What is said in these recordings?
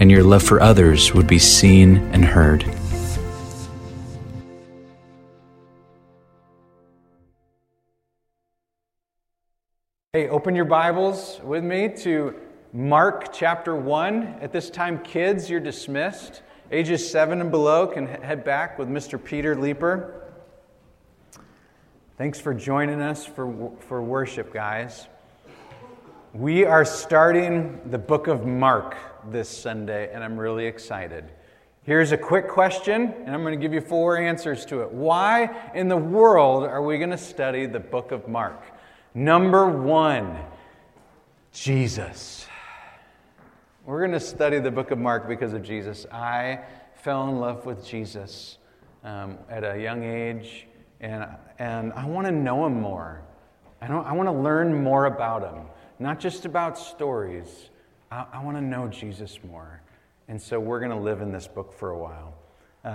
and your love for others would be seen and heard. Hey, open your Bibles with me to Mark chapter 1. At this time, kids, you're dismissed. Ages 7 and below can head back with Mr. Peter Leeper. Thanks for joining us for worship, guys. We are starting the book of Mark this Sunday, and I'm really excited. Here's a quick question, and I'm going to give you four answers to it. Why in the world are we going to study the book of Mark? Number one, Jesus. We're going to study the book of Mark because of Jesus. I fell in love with Jesus at a young age, and I want to know him more. I want to learn more about him. Not just about stories. I want to know Jesus more. And so we're going to live in this book for a while.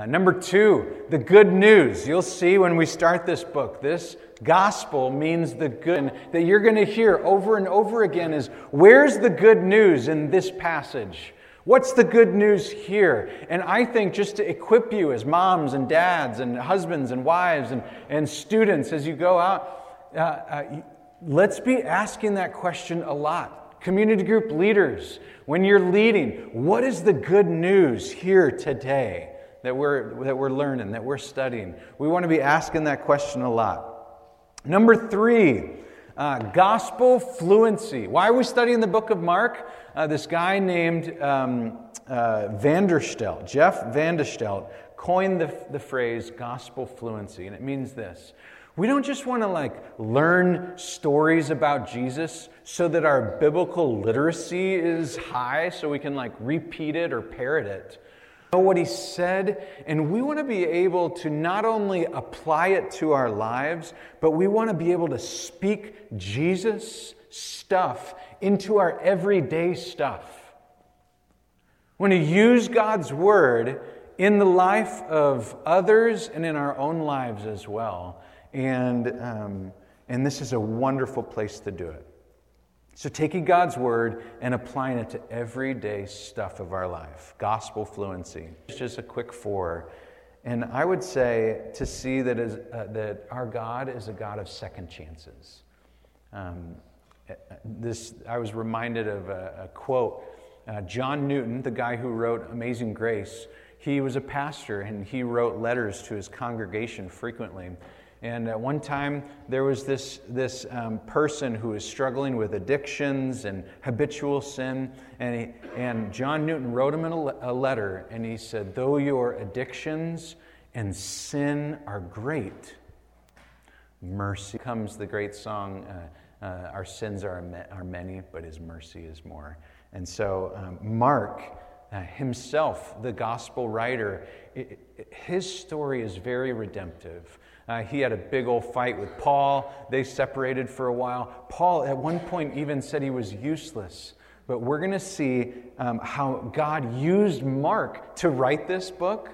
Number two, the good news. You'll see when we start this book, this gospel means the good. And that you're going to hear over and over again is, where's the good news in this passage? What's the good news here? And I think just to equip you as moms and dads and husbands and wives and students as you go out, let's be asking that question a lot. Community group leaders, when you're leading, what is the good news here today that we're learning, that we're studying? We want to be asking that question a lot. Number three, gospel fluency. Why are we studying the book of Mark? This guy named Vanderstelt, Jeff Vanderstelt, coined the phrase gospel fluency, and it means this. We don't just want to learn stories about Jesus so that our biblical literacy is high so we can repeat it or parrot it. Know what he said, and we want to be able to not only apply it to our lives, but we want to be able to speak Jesus stuff into our everyday stuff. We want to use God's word in the life of others and in our own lives as well. And this is a wonderful place to do it. So taking God's word and applying it to everyday stuff of our life. Gospel fluency. It's just a quick four. And I would say to see that our God is a God of second chances. I was reminded of a quote. John Newton, the guy who wrote Amazing Grace, he was a pastor and he wrote letters to his congregation frequently. And at one time, there was this person who was struggling with addictions and habitual sin. And John Newton wrote him a letter, and he said, "Though your addictions and sin are great, mercy comes." The great song, "Our sins are many, but His mercy is more." And so Mark himself, the gospel writer, his story is very redemptive. He had a big old fight with Paul. They separated for a while. Paul, at one point, even said he was useless. But we're going to see how God used Mark to write this book,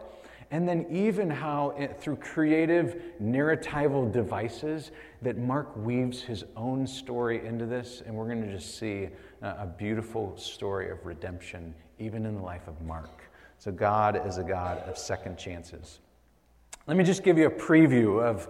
and then even how, through creative narratival devices, that Mark weaves his own story into this, and we're going to just see a beautiful story of redemption, even in the life of Mark. So God is a God of second chances. Let me just give you a preview of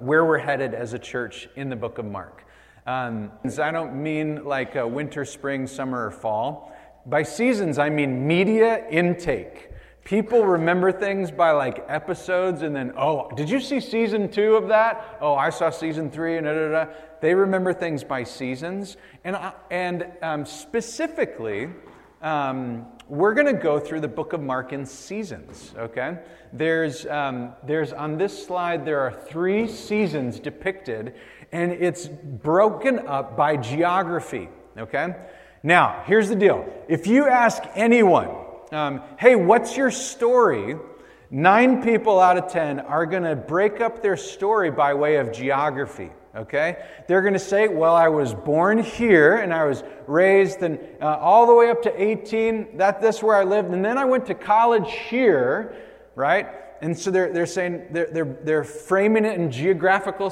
where we're headed as a church in the book of Mark. I don't mean winter, spring, summer, or fall. By seasons, I mean media intake. People remember things by episodes and then, oh, did you see season 2 of that? Oh, I saw season 3 and da-da-da. They remember things by seasons. And specifically, we're going to go through the book of Mark in seasons, okay? There's on this slide, there are 3 seasons depicted, and it's broken up by geography, okay? Now, here's the deal. If you ask anyone, hey, what's your story? 9 people out of 10 are going to break up their story by way of geography, okay? They're going to say, well, I was born here, and I was raised and all the way up to 18, that's where I lived, and then I went to college here, right? And so they're saying, they're framing it in geographical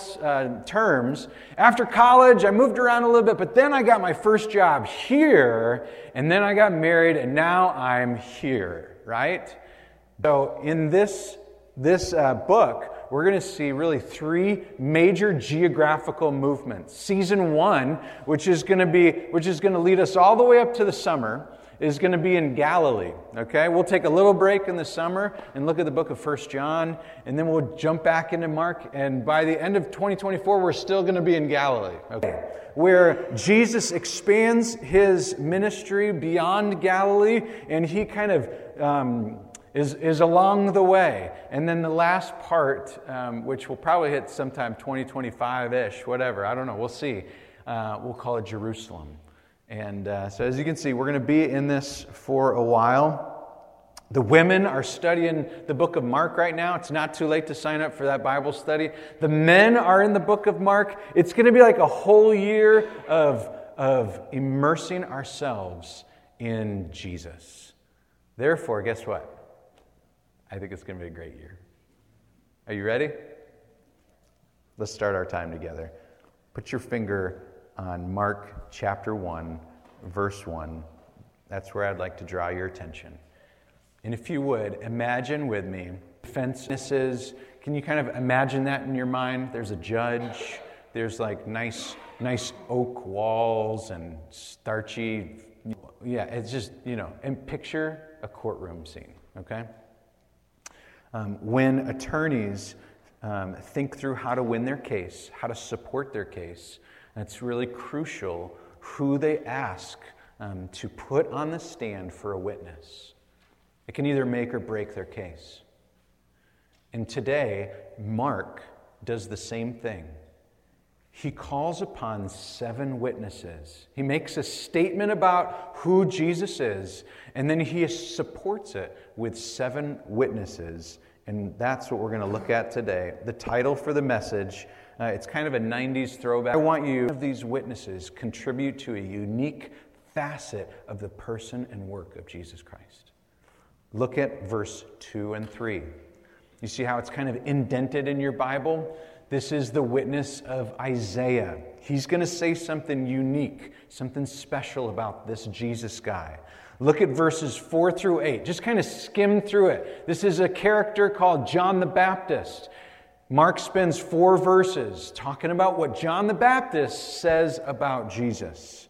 terms. After college, I moved around a little bit, but then I got my first job here, and then I got married, and now I'm here, right? So in this book, we're going to see really 3 major geographical movements. Season 1, which is going to lead us all the way up to the summer, is going to be in Galilee, okay? We'll take a little break in the summer and look at the book of 1 John, and then we'll jump back into Mark, and by the end of 2024, we're still going to be in Galilee, okay? Where Jesus expands his ministry beyond Galilee, and he kind of is along the way. And then the last part, which will probably hit sometime 2025-ish, whatever, I don't know, we'll see. We'll call it Jerusalem. And so as you can see, we're going to be in this for a while. The women are studying the book of Mark right now. It's not too late to sign up for that Bible study. The men are in the book of Mark. It's going to be like a whole year of immersing ourselves in Jesus. Therefore, guess what? I think it's going to be a great year. Are you ready? Let's start our time together. Put your finger on Mark chapter 1, verse 1. That's where I'd like to draw your attention. And if you would, imagine with me, fences, can you kind of imagine that in your mind? There's a judge, there's like nice oak walls and starchy, yeah, it's just, you know, and picture a courtroom scene, okay? When attorneys think through how to win their case, how to support their case, that's really crucial who they ask to put on the stand for a witness. It can either make or break their case. And today, Mark does the same thing. He calls upon 7 witnesses. He makes a statement about who Jesus is, and then he supports it with 7 witnesses. And that's what we're going to look at today. The title for the message, it's kind of a 90s throwback. I want you, these witnesses contribute to a unique facet of the person and work of Jesus Christ. Look at verse 2 and 3. You see how it's kind of indented in your Bible? This is the witness of Isaiah. He's going to say something unique, something special about this Jesus guy. Look at verses 4 through 8. Just kind of skim through it. This is a character called John the Baptist. Mark spends 4 verses talking about what John the Baptist says about Jesus.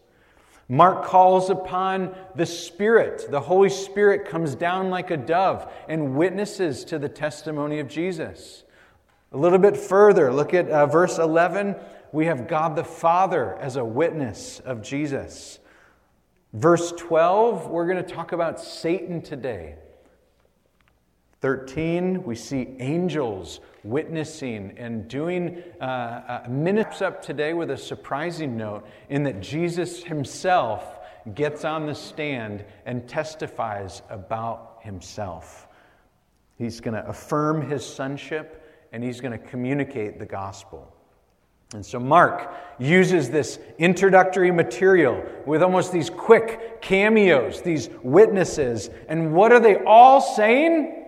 Mark calls upon the Spirit. The Holy Spirit comes down like a dove and witnesses to the testimony of Jesus. A little bit further, look at verse 11. We have God the Father as a witness of Jesus. Verse 12, we're going to talk about Satan today. 13, we see angels witnessing and doing minutes up today with a surprising note in that Jesus himself gets on the stand and testifies about himself. He's going to affirm his sonship, and he's going to communicate the gospel. And so Mark uses this introductory material with almost these quick cameos, these witnesses. And what are they all saying?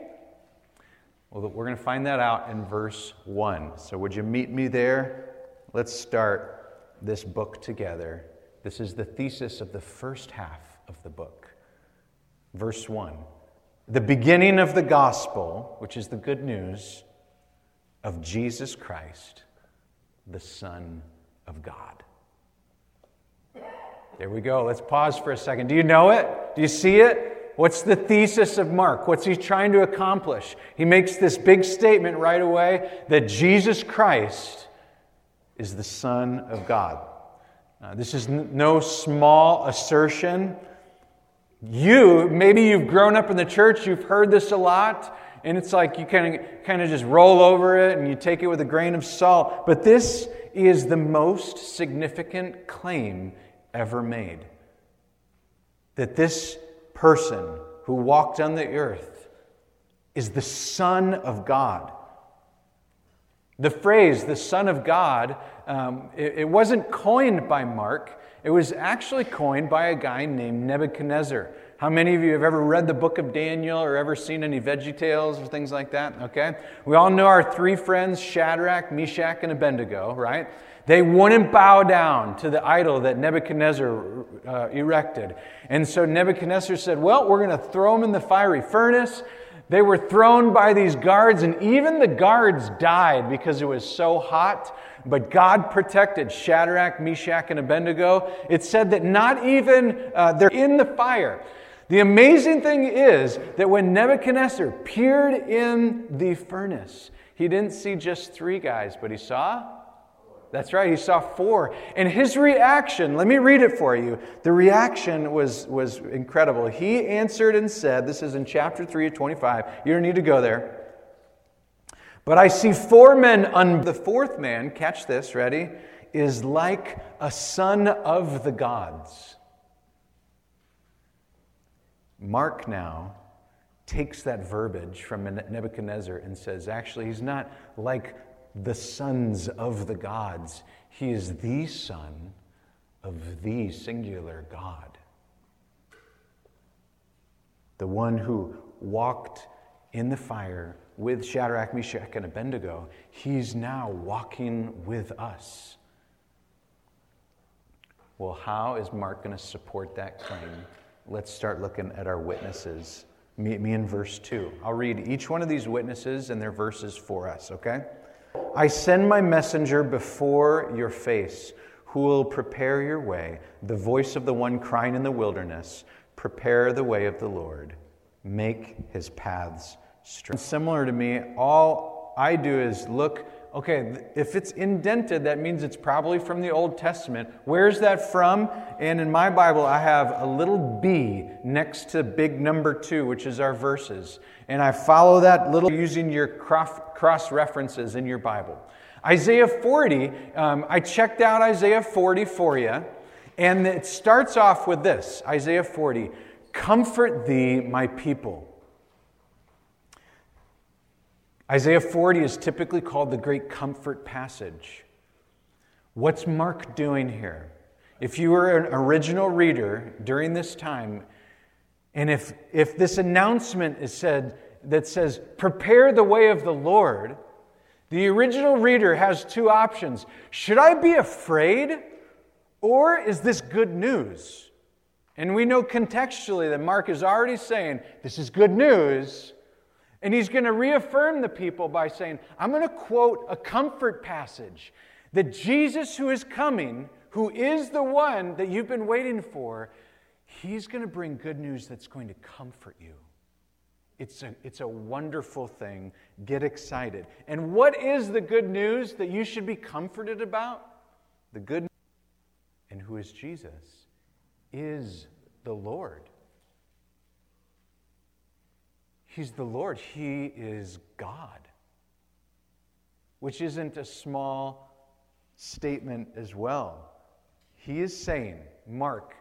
Well, we're going to find that out in verse 1. So would you meet me there? Let's start this book together. This is the thesis of the first half of the book. Verse 1. The beginning of the gospel, which is the good news of Jesus Christ, the Son of God. There we go. Let's pause for a second. Do you know it? Do you see it? What's the thesis of Mark? What's he trying to accomplish? He makes this big statement right away that Jesus Christ is the Son of God. This is no small assertion. Maybe you've grown up in the church, you've heard this a lot, and it's like you kind of just roll over it and you take it with a grain of salt. But this is the most significant claim ever made. That this person who walked on the earth is the Son of God. The phrase, the Son of God, it wasn't coined by Mark. It was actually coined by a guy named Nebuchadnezzar. How many of you have ever read the book of Daniel or ever seen any Veggie Tales or things like that? Okay. We all know our three friends, Shadrach, Meshach, and Abednego, right? They wouldn't bow down to the idol that Nebuchadnezzar erected. And so Nebuchadnezzar said, well, we're going to throw them in the fiery furnace. They were thrown by these guards, and even the guards died because it was so hot. But God protected Shadrach, Meshach, and Abednego. It said that not even they're in the fire. The amazing thing is that when Nebuchadnezzar peered in the furnace, he didn't see just three guys, but he saw... That's right, he saw four. And his reaction, let me read it for you. The reaction was incredible. He answered and said, this is in chapter 3 of 25. You don't need to go there. But I see four men, the fourth man, catch this, ready, is like a son of the gods. Mark now takes that verbiage from Nebuchadnezzar and says, actually, he's not like the sons of the gods. He is the Son of the singular God. The one who walked in the fire with Shadrach, Meshach, and Abednego, he's now walking with us. Well, how is Mark going to support that claim? Let's start looking at our witnesses. Meet me in verse 2. I'll read each one of these witnesses and their verses for us, okay? I send my messenger before your face, who will prepare your way, the voice of the one crying in the wilderness, prepare the way of the Lord, make his paths straight. Similar to me, all I do is look, okay, if it's indented, that means it's probably from the Old Testament. Where's that from? And in my Bible, I have a little B next to big number 2, which is our verses. And I follow that little using your cross-references in your Bible. Isaiah 40, I checked out Isaiah 40 for you. And it starts off with this, Isaiah 40, comfort thee, my people. Isaiah 40 is typically called the Great Comfort Passage. What's Mark doing here? If you were an original reader during this time, and if this announcement is said that says, prepare the way of the Lord, the original reader has two options. Should I be afraid, or is this good news? And we know contextually that Mark is already saying, this is good news. And he's going to reaffirm the people by saying, I'm going to quote a comfort passage that Jesus who is coming, who is the one that you've been waiting for, he's going to bring good news that's going to comfort you. It's a wonderful thing. Get excited. And what is the good news that you should be comforted about? The good news. And who is Jesus? Is the Lord. He's the Lord. He is God, which isn't a small statement as well. He is saying, Mark,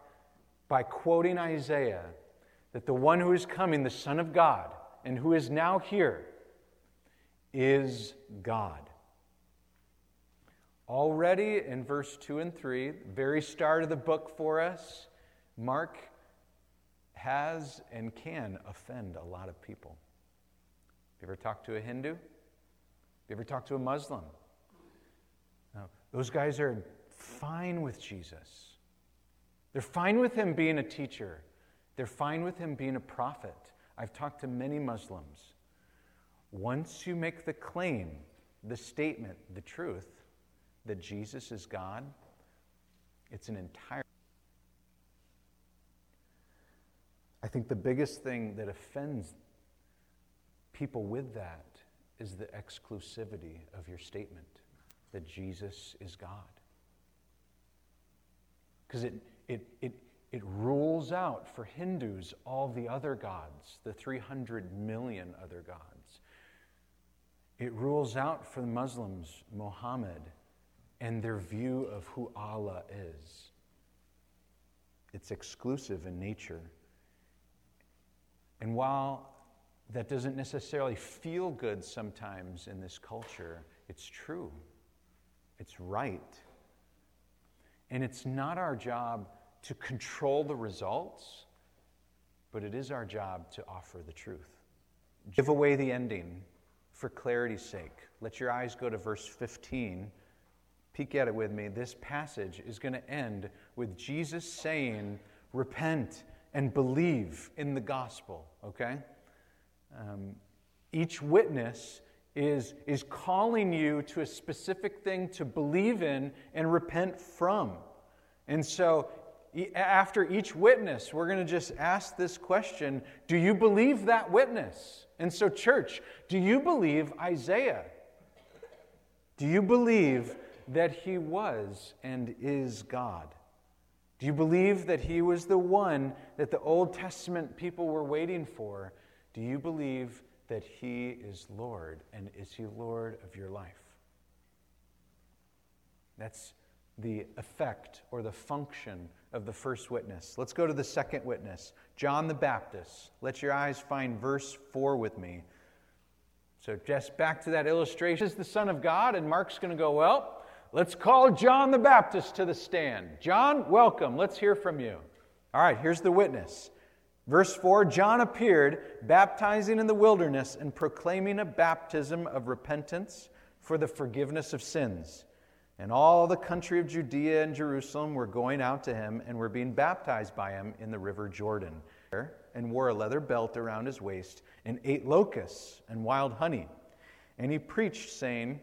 by quoting Isaiah, that the one who is coming, the Son of God, and who is now here, is God. Already in verse 2 and 3, very start of the book for us, Mark has and can offend a lot of people. You ever talk to a Hindu? You ever talk to a Muslim? No. Those guys are fine with Jesus. They're fine with him being a teacher. They're fine with him being a prophet. I've talked to many Muslims. Once you make the claim, the statement, the truth, that Jesus is God, it's an entire... I think the biggest thing that offends people with that is the exclusivity of your statement that Jesus is God. Because it rules out for Hindus all the other gods, the 300 million other gods. It rules out for the Muslims Muhammad and their view of who Allah is. It's exclusive in nature. And while that doesn't necessarily feel good sometimes in this culture, it's true. It's right. And it's not our job to control the results, but it is our job to offer the truth. Give away the ending for clarity's sake. Let your eyes go to verse 15. Peek at it with me. This passage is going to end with Jesus saying, repent and believe in the gospel, okay? Each witness is calling you to a specific thing to believe in and repent from. And so after each witness, we're going to just ask this question, do you believe that witness? And so church, do you believe Isaiah? Do you believe that he was and is God? Do you believe that he was the one that the Old Testament people were waiting for? Do you believe that he is Lord, and is he Lord of your life? That's the effect or the function of the first witness. Let's go to the second witness, John the Baptist. Let your eyes find verse 4 with me. So just back to that illustration. This is the Son of God, and Mark's going to go, well, let's call John the Baptist to the stand. John, welcome. Let's hear from you. All right, here's the witness. Verse 4, John appeared, baptizing in the wilderness and proclaiming a baptism of repentance for the forgiveness of sins. And all the country of Judea and Jerusalem were going out to him and were being baptized by him in the river Jordan, and wore a leather belt around his waist and ate locusts and wild honey. And he preached, saying,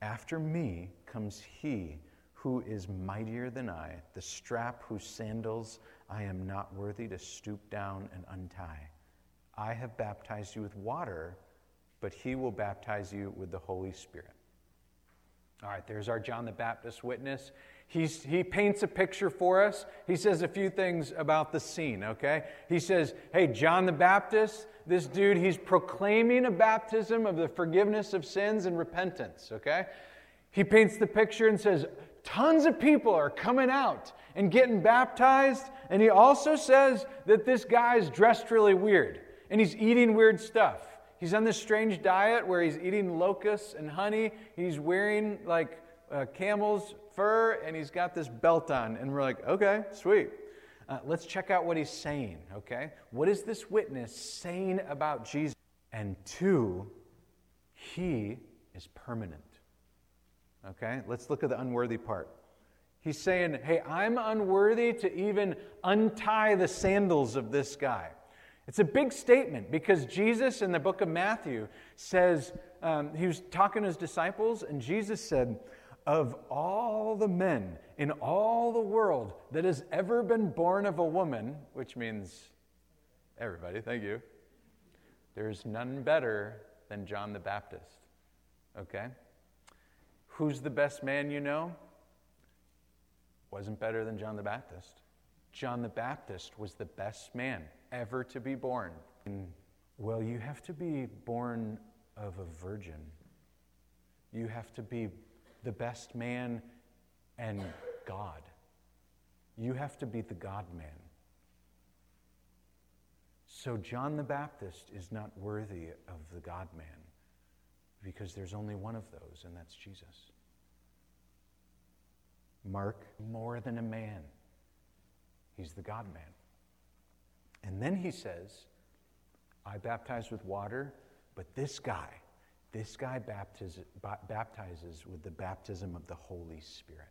after me comes he who is mightier than I, the strap whose sandals I am not worthy to stoop down and untie. I have baptized you with water, but he will baptize you with the Holy Spirit. All right, there's our John the Baptist witness. He paints a picture for us. He says a few things about the scene, okay? He says, hey, John the Baptist, this dude, he's proclaiming a baptism of the forgiveness of sins and repentance, okay? He paints the picture and says, tons of people are coming out and getting baptized. And he also says that this guy is dressed really weird. And he's eating weird stuff. He's on this strange diet where he's eating locusts and honey. He's wearing like camel's fur. And he's got this belt on. And we're like, okay, sweet. Let's check out what he's saying, okay? What is this witness saying about Jesus? And two, he is permanent. Okay, let's look at the unworthy part. He's saying, hey, I'm unworthy to even untie the sandals of this guy. It's a big statement because Jesus in the book of Matthew says, he was talking to his disciples and Jesus said, of all the men in all the world that has ever been born of a woman, which means everybody, thank you, there is none better than John the Baptist. Okay? Who's the best man you know? Wasn't better than John the Baptist. John the Baptist was the best man ever to be born. Well, you have to be born of a virgin. You have to be the best man and God. You have to be the God-man. So John the Baptist is not worthy of the God-man. Because there's only one of those, and that's Jesus. Mark, more than a man. He's the God-man. And then he says, I baptize with water, but this guy baptizes with the baptism of the Holy Spirit.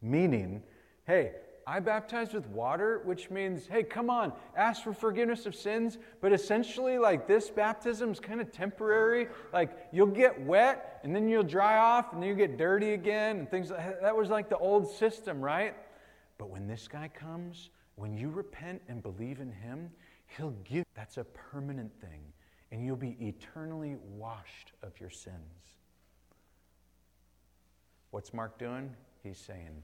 Meaning, hey, I baptize with water, which means, hey, come on, ask for forgiveness of sins. But essentially, like, this baptism is kind of temporary. Like, you'll get wet, and then you'll dry off, and then you get dirty again, and things like that. That was like the old system, right? But when this guy comes, when you repent and believe in him, he'll give. That's a permanent thing, and you'll be eternally washed of your sins. What's Mark doing? He's saying,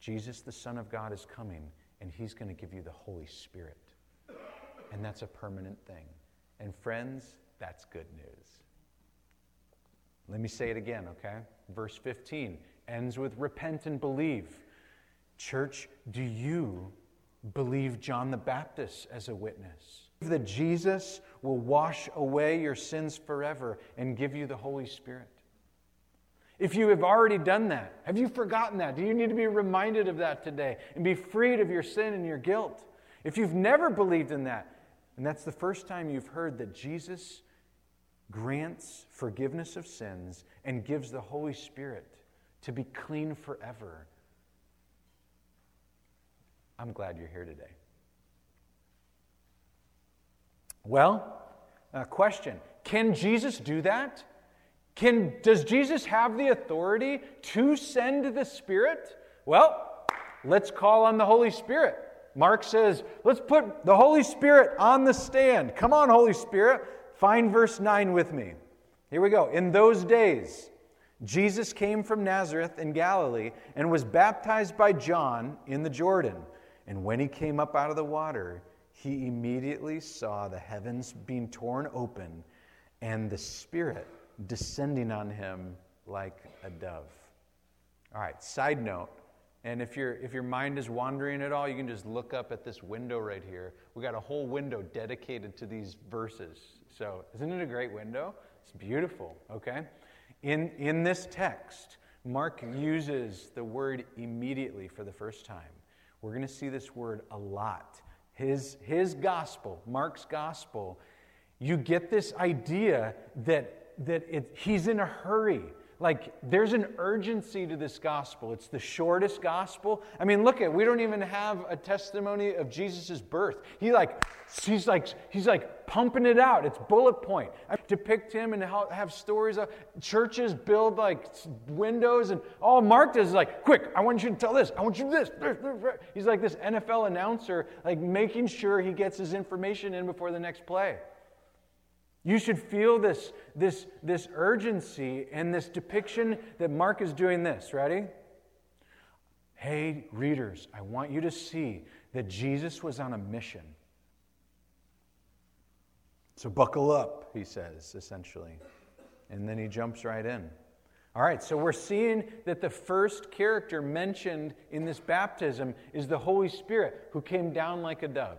Jesus, the Son of God, is coming, and he's going to give you the Holy Spirit. And that's a permanent thing. And friends, that's good news. Let me say it again, okay? Verse 15 ends with repent and believe. Church, do you Believe John the Baptist as a witness. Believe that Jesus will wash away your sins forever and give you the Holy Spirit. If you have already done that, have you forgotten that? Do you need to be reminded of that today and be freed of your sin and your guilt? If you've never believed in that, and that's the first time you've heard that Jesus grants forgiveness of sins and gives the Holy Spirit to be clean forever, I'm glad you're here today. Well, question. Can Jesus do that? Does Jesus have the authority to send the Spirit? Well, let's call on the Holy Spirit. Mark says, let's put the Holy Spirit on the stand. Come on, Holy Spirit. Find verse 9 with me. Here we go. In those days, Jesus came from Nazareth in Galilee and was baptized by John in the Jordan. And when he came up out of the water, he immediately saw the heavens being torn open and the Spirit descending on him like a dove. All right, side note. And if your mind is wandering at all, you can just look up at this window right here. We got a whole window dedicated to these verses. So isn't it a great window? It's beautiful, okay? In this text, Mark uses the word immediately for the first time. We're going to see this word a lot. His gospel, Mark's gospel, you get this idea that he's in a hurry. Like, there's an urgency to this gospel. It's the shortest gospel. I mean, look at, we don't even have a testimony of Jesus' birth. He's like pumping it out. It's bullet point. I depict him and have stories of churches build like windows, and all Mark does is like, quick, I want you to tell this. I want you to do this. He's like this NFL announcer, like making sure he gets his information in before the next play. You should feel this urgency and this depiction that Mark is doing this. Ready? Hey, readers, I want you to see that Jesus was on a mission. So buckle up, he says, essentially. And then he jumps right in. All right, so we're seeing that the first character mentioned in this baptism is the Holy Spirit, who came down like a dove.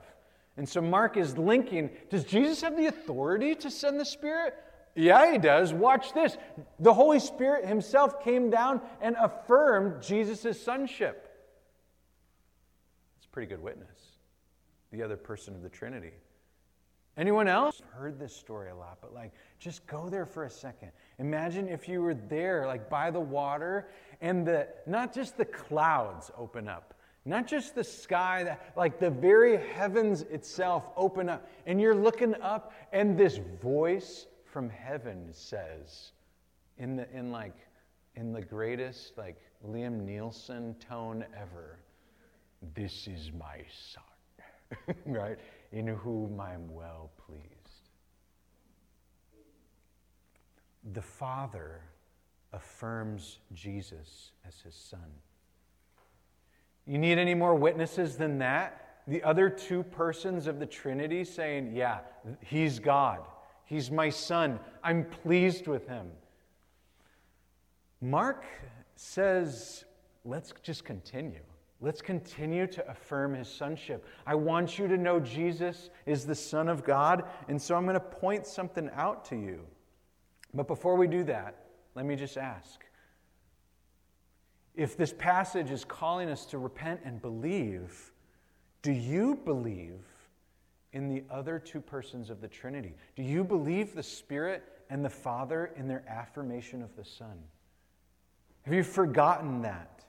And so Mark is linking, does Jesus have the authority to send the Spirit? Yeah, he does. Watch this. The Holy Spirit himself came down and affirmed Jesus' sonship. It's a pretty good witness. The other person of the Trinity. Anyone else? I've heard this story a lot, but just go there for a second. Imagine if you were there, by the water, and not just the clouds open up. Not just the sky, the very heavens itself open up. And you're looking up, and this voice from heaven says, in the greatest Liam Neeson tone ever, "This is my son," right? "In whom I'm well pleased." The Father affirms Jesus as his son. You need any more witnesses than that? The other two persons of the Trinity saying, yeah, he's God. He's my son. I'm pleased with him. Mark says, let's just continue. Let's continue to affirm his sonship. I want you to know Jesus is the Son of God, and so I'm going to point something out to you. But before we do that, let me just ask. If this passage is calling us to repent and believe, do you believe in the other two persons of the Trinity? Do you believe the Spirit and the Father in their affirmation of the Son? Have you forgotten that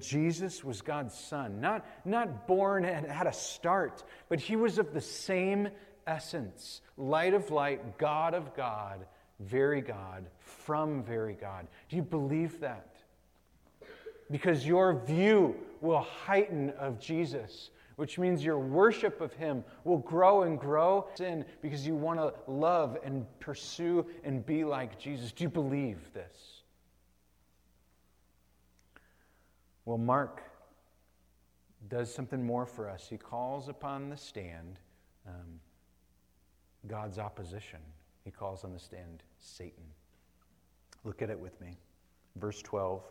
Jesus was God's Son? Not born and had a start, but he was of the same essence, light of light, God of God, very God, from very God. Do you believe that? Because your view will heighten of Jesus, which means your worship of him will grow and grow in because you want to love and pursue and be like Jesus. Do you believe this? Well, Mark does something more for us. He calls upon the stand God's opposition. He calls on the stand Satan. Look at it with me. Verse 12.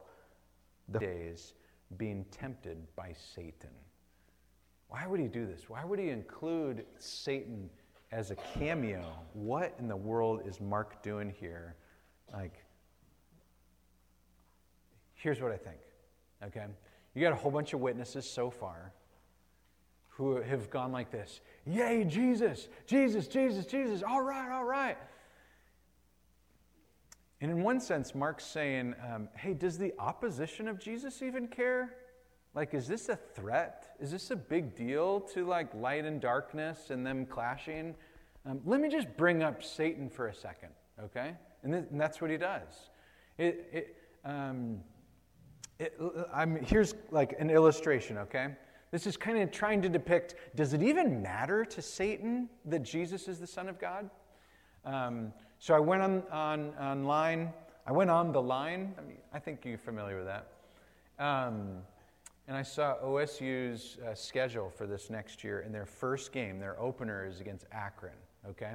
The days being tempted by Satan. Why would he do this? Why would he include Satan as a cameo? What in the world is Mark doing here? Like, here's what I think, okay? You got a whole bunch of witnesses so far who have gone like this. Yay, Jesus, Jesus, Jesus, Jesus, all right, all right. And in one sense, Mark's saying, hey, does the opposition of Jesus even care? Like, is this a threat? Is this a big deal to, like, light and darkness and them clashing? Let me just bring up Satan for a second, okay? And that's what he does. Here's, like, an illustration, okay? This is kind of trying to depict, does it even matter to Satan that Jesus is the Son of God? So I went on the line. I mean, I think you're familiar with that. And I saw OSU's schedule for this next year, and their first game, their opener, is against Akron, okay?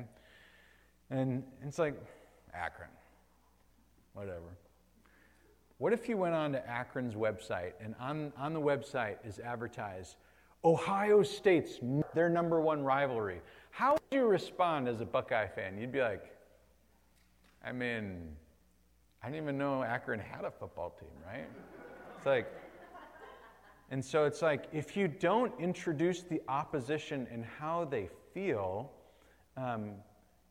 And it's like, Akron, whatever. What if you went on to Akron's website, and on the website is advertised, Ohio State's their number one rivalry. How would you respond as a Buckeye fan? You'd be like, I mean, I didn't even know Akron had a football team, right? It's like... And so it's like, if you don't introduce the opposition and how they feel,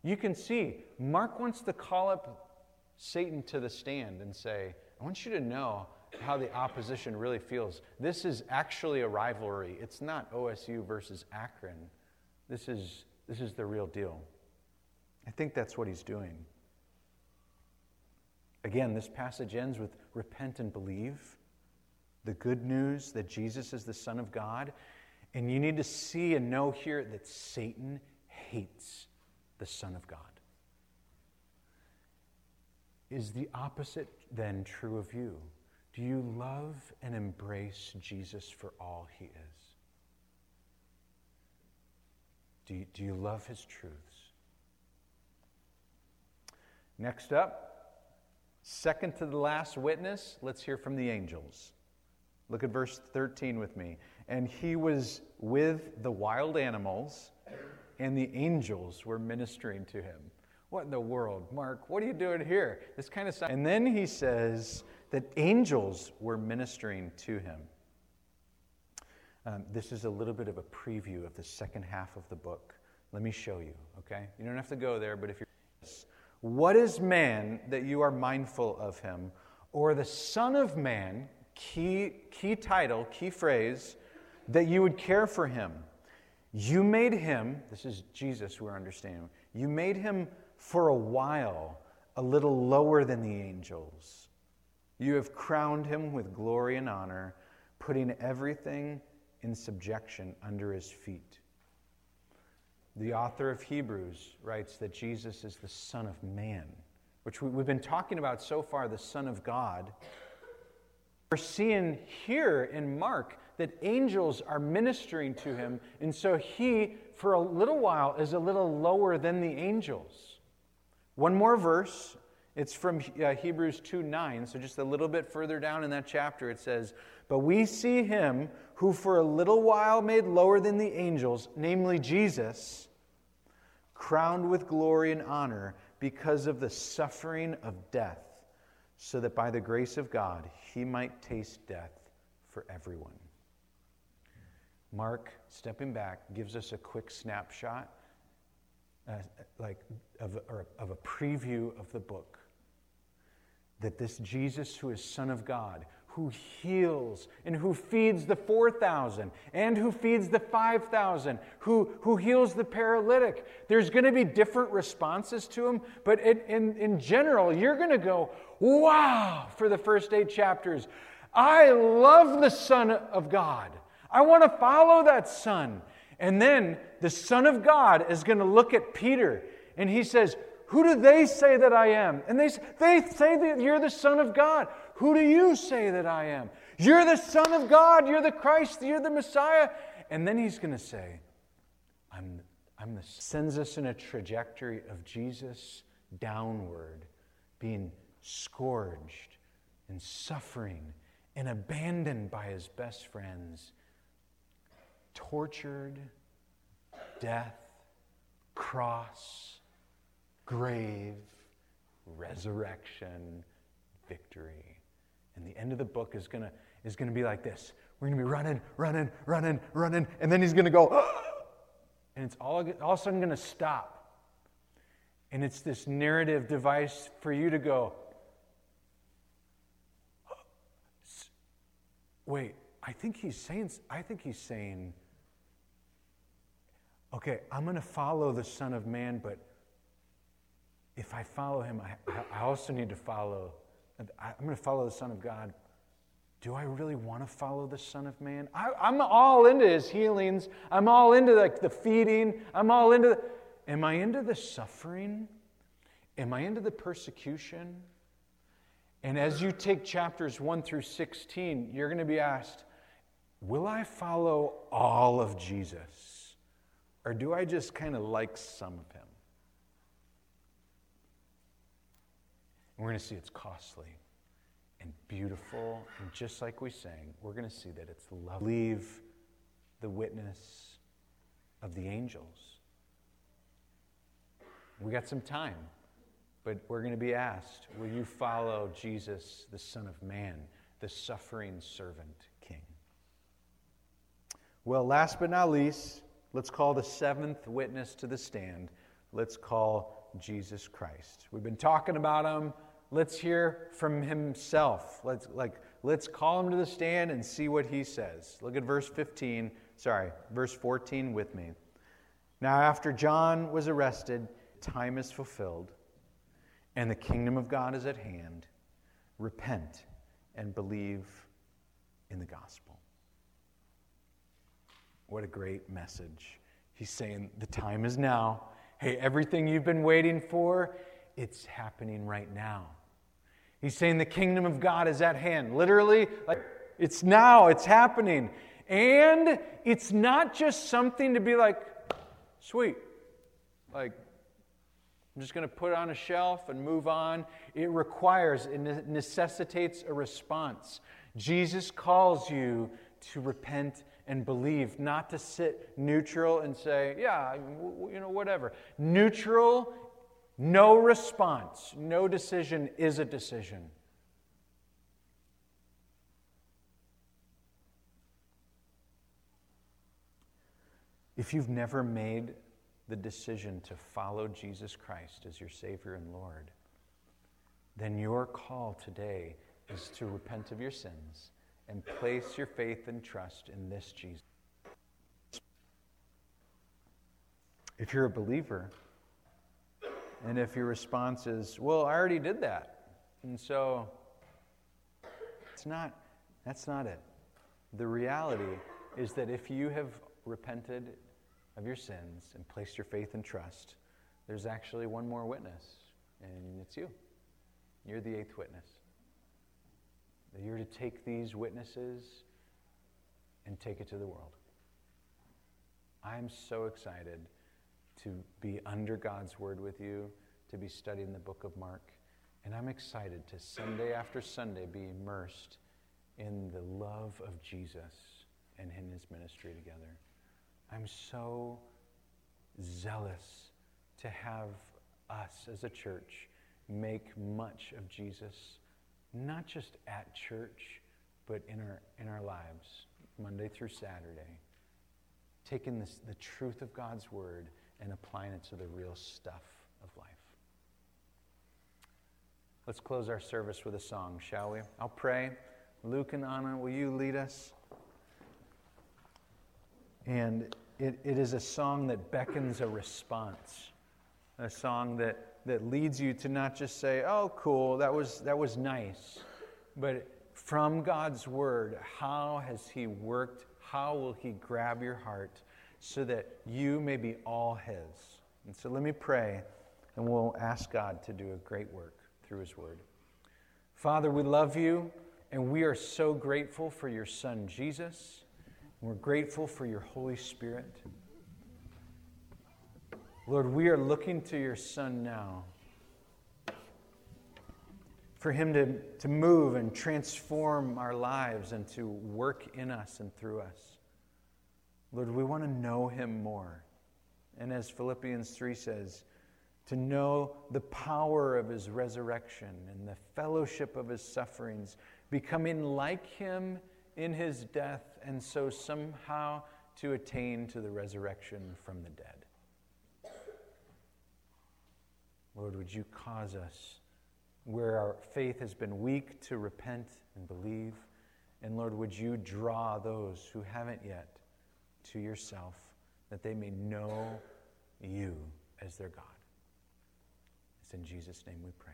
you can see Mark wants to call up Satan to the stand and say, I want you to know how the opposition really feels. This is actually a rivalry. It's not OSU versus Akron. This is the real deal. I think that's what he's doing. Again, this passage ends with repent and believe. The good news that Jesus is the Son of God. And you need to see and know here that Satan hates the Son of God. Is the opposite then true of you? Do you love and embrace Jesus for all he is? Do you love his truths? Next up, second to the last witness, let's hear from the angels. Look at verse 13 with me. And he was with the wild animals, and the angels were ministering to him. What in the world, Mark? What are you doing here? This kind of stuff. And then he says that angels were ministering to him. This is a little bit of a preview of the second half of the book. Let me show you, okay? You don't have to go there, but if you're... What is man that you are mindful of him? Or the Son of Man... Key title, key phrase, that you would care for him. You made him, this is Jesus we're understanding, you made him for a while a little lower than the angels. You have crowned him with glory and honor, putting everything in subjection under his feet. The author of Hebrews writes that Jesus is the Son of Man, which we've been talking about so far, the Son of God. We're seeing here in Mark that angels are ministering to him, and so he, for a little while, is a little lower than the angels. One more verse. It's from Hebrews 2:9, so just a little bit further down in that chapter it says, but we see him who for a little while made lower than the angels, namely Jesus, crowned with glory and honor because of the suffering of death, so that by the grace of God, he might taste death for everyone. Mark, stepping back, gives us a quick snapshot of a preview of the book. That this Jesus who is Son of God, who heals and who feeds the 4,000 and who feeds the 5,000, who heals the paralytic. There's going to be different responses to him, but in general, you're going to go, wow, for the first 8 chapters. I love the Son of God. I want to follow that Son. And then the Son of God is going to look at Peter and he says, who do they say that I am? And they say that you're the Son of God. Who do you say that I am? You're the Son of God. You're the Christ. You're the Messiah. And then he's going to say, I'm the Son. Sends us in a trajectory of Jesus downward, being scourged and suffering and abandoned by his best friends tortured, death, cross, grave, resurrection, victory. And the end of the book is going to be like this. We're going to be running, and then he's going to go, oh! And it's all of a sudden going to stop. And it's this narrative device for you to go, oh, wait, I think he's saying, okay, I'm going to follow the Son of Man, but if I follow him, I also need to follow. I'm going to follow the Son of God. Do I really want to follow the Son of Man? I'm all into his healings. I'm all into the feeding. I'm all into am I into the suffering? Am I into the persecution? And as you take chapters 1 through 16, you're going to be asked, will I follow all of Jesus? Or do I just kind of like some of him? And we're going to see it's costly and beautiful. And just like we sang, we're going to see that it's lovely. Believe the witness of the angels. We got some time, but we're going to be asked, will you follow Jesus, the Son of Man, the suffering servant king? Well, last but not least, let's call the seventh witness to the stand. Let's call Jesus Christ. We've been talking about him. Let's hear from himself. Let's call him to the stand and see what he says. Look at verse 14 with me. Now, after John was arrested, time is fulfilled, and the kingdom of God is at hand. Repent and believe in the gospel. What a great message. He's saying the time is now. Hey, everything you've been waiting for, it's happening right now. He's saying the kingdom of God is at hand. Literally, it's now, it's happening. And it's not just something to be like, sweet, I'm just going to put it on a shelf and move on. It necessitates a response. Jesus calls you to repent and believe, not to sit neutral and say, yeah, whatever. Neutral, no response, no decision is a decision. If you've never made the decision to follow Jesus Christ as your Savior and Lord, then your call today is to repent of your sins and place your faith and trust in this Jesus. If you're a believer, and if your response is, well, I already did that, and so that's not it. The reality is that if you have repented of your sins and place your faith and trust, there's actually one more witness, and it's you. You're the eighth witness. You're to take these witnesses and take it to the world. I'm so excited to be under God's word with you, to be studying the book of Mark, and I'm excited to Sunday after Sunday be immersed in the love of Jesus and in his ministry together. I'm so zealous to have us as a church make much of Jesus, not just at church, but in our lives, Monday through Saturday, taking the truth of God's word and applying it to the real stuff of life. Let's close our service with a song, shall we? I'll pray. Luke and Anna, will you lead us? And it is a song that beckons a response, a song that leads you to not just say, oh, cool, that was nice, but from God's word, how has he worked? How will he grab your heart so that you may be all his? And so let me pray, and we'll ask God to do a great work through his word. Father, we love you, and we are so grateful for your Son, Jesus. We're grateful for your Holy Spirit. Lord, we are looking to your Son now, for him to move and transform our lives and to work in us and through us. Lord, we want to know him more. And as Philippians 3 says, to know the power of his resurrection and the fellowship of his sufferings, becoming like him in his death, and so somehow to attain to the resurrection from the dead. Lord, would you cause us, where our faith has been weak, to repent and believe. And Lord, would you draw those who haven't yet to yourself, that they may know you as their God. It's in Jesus' name we pray.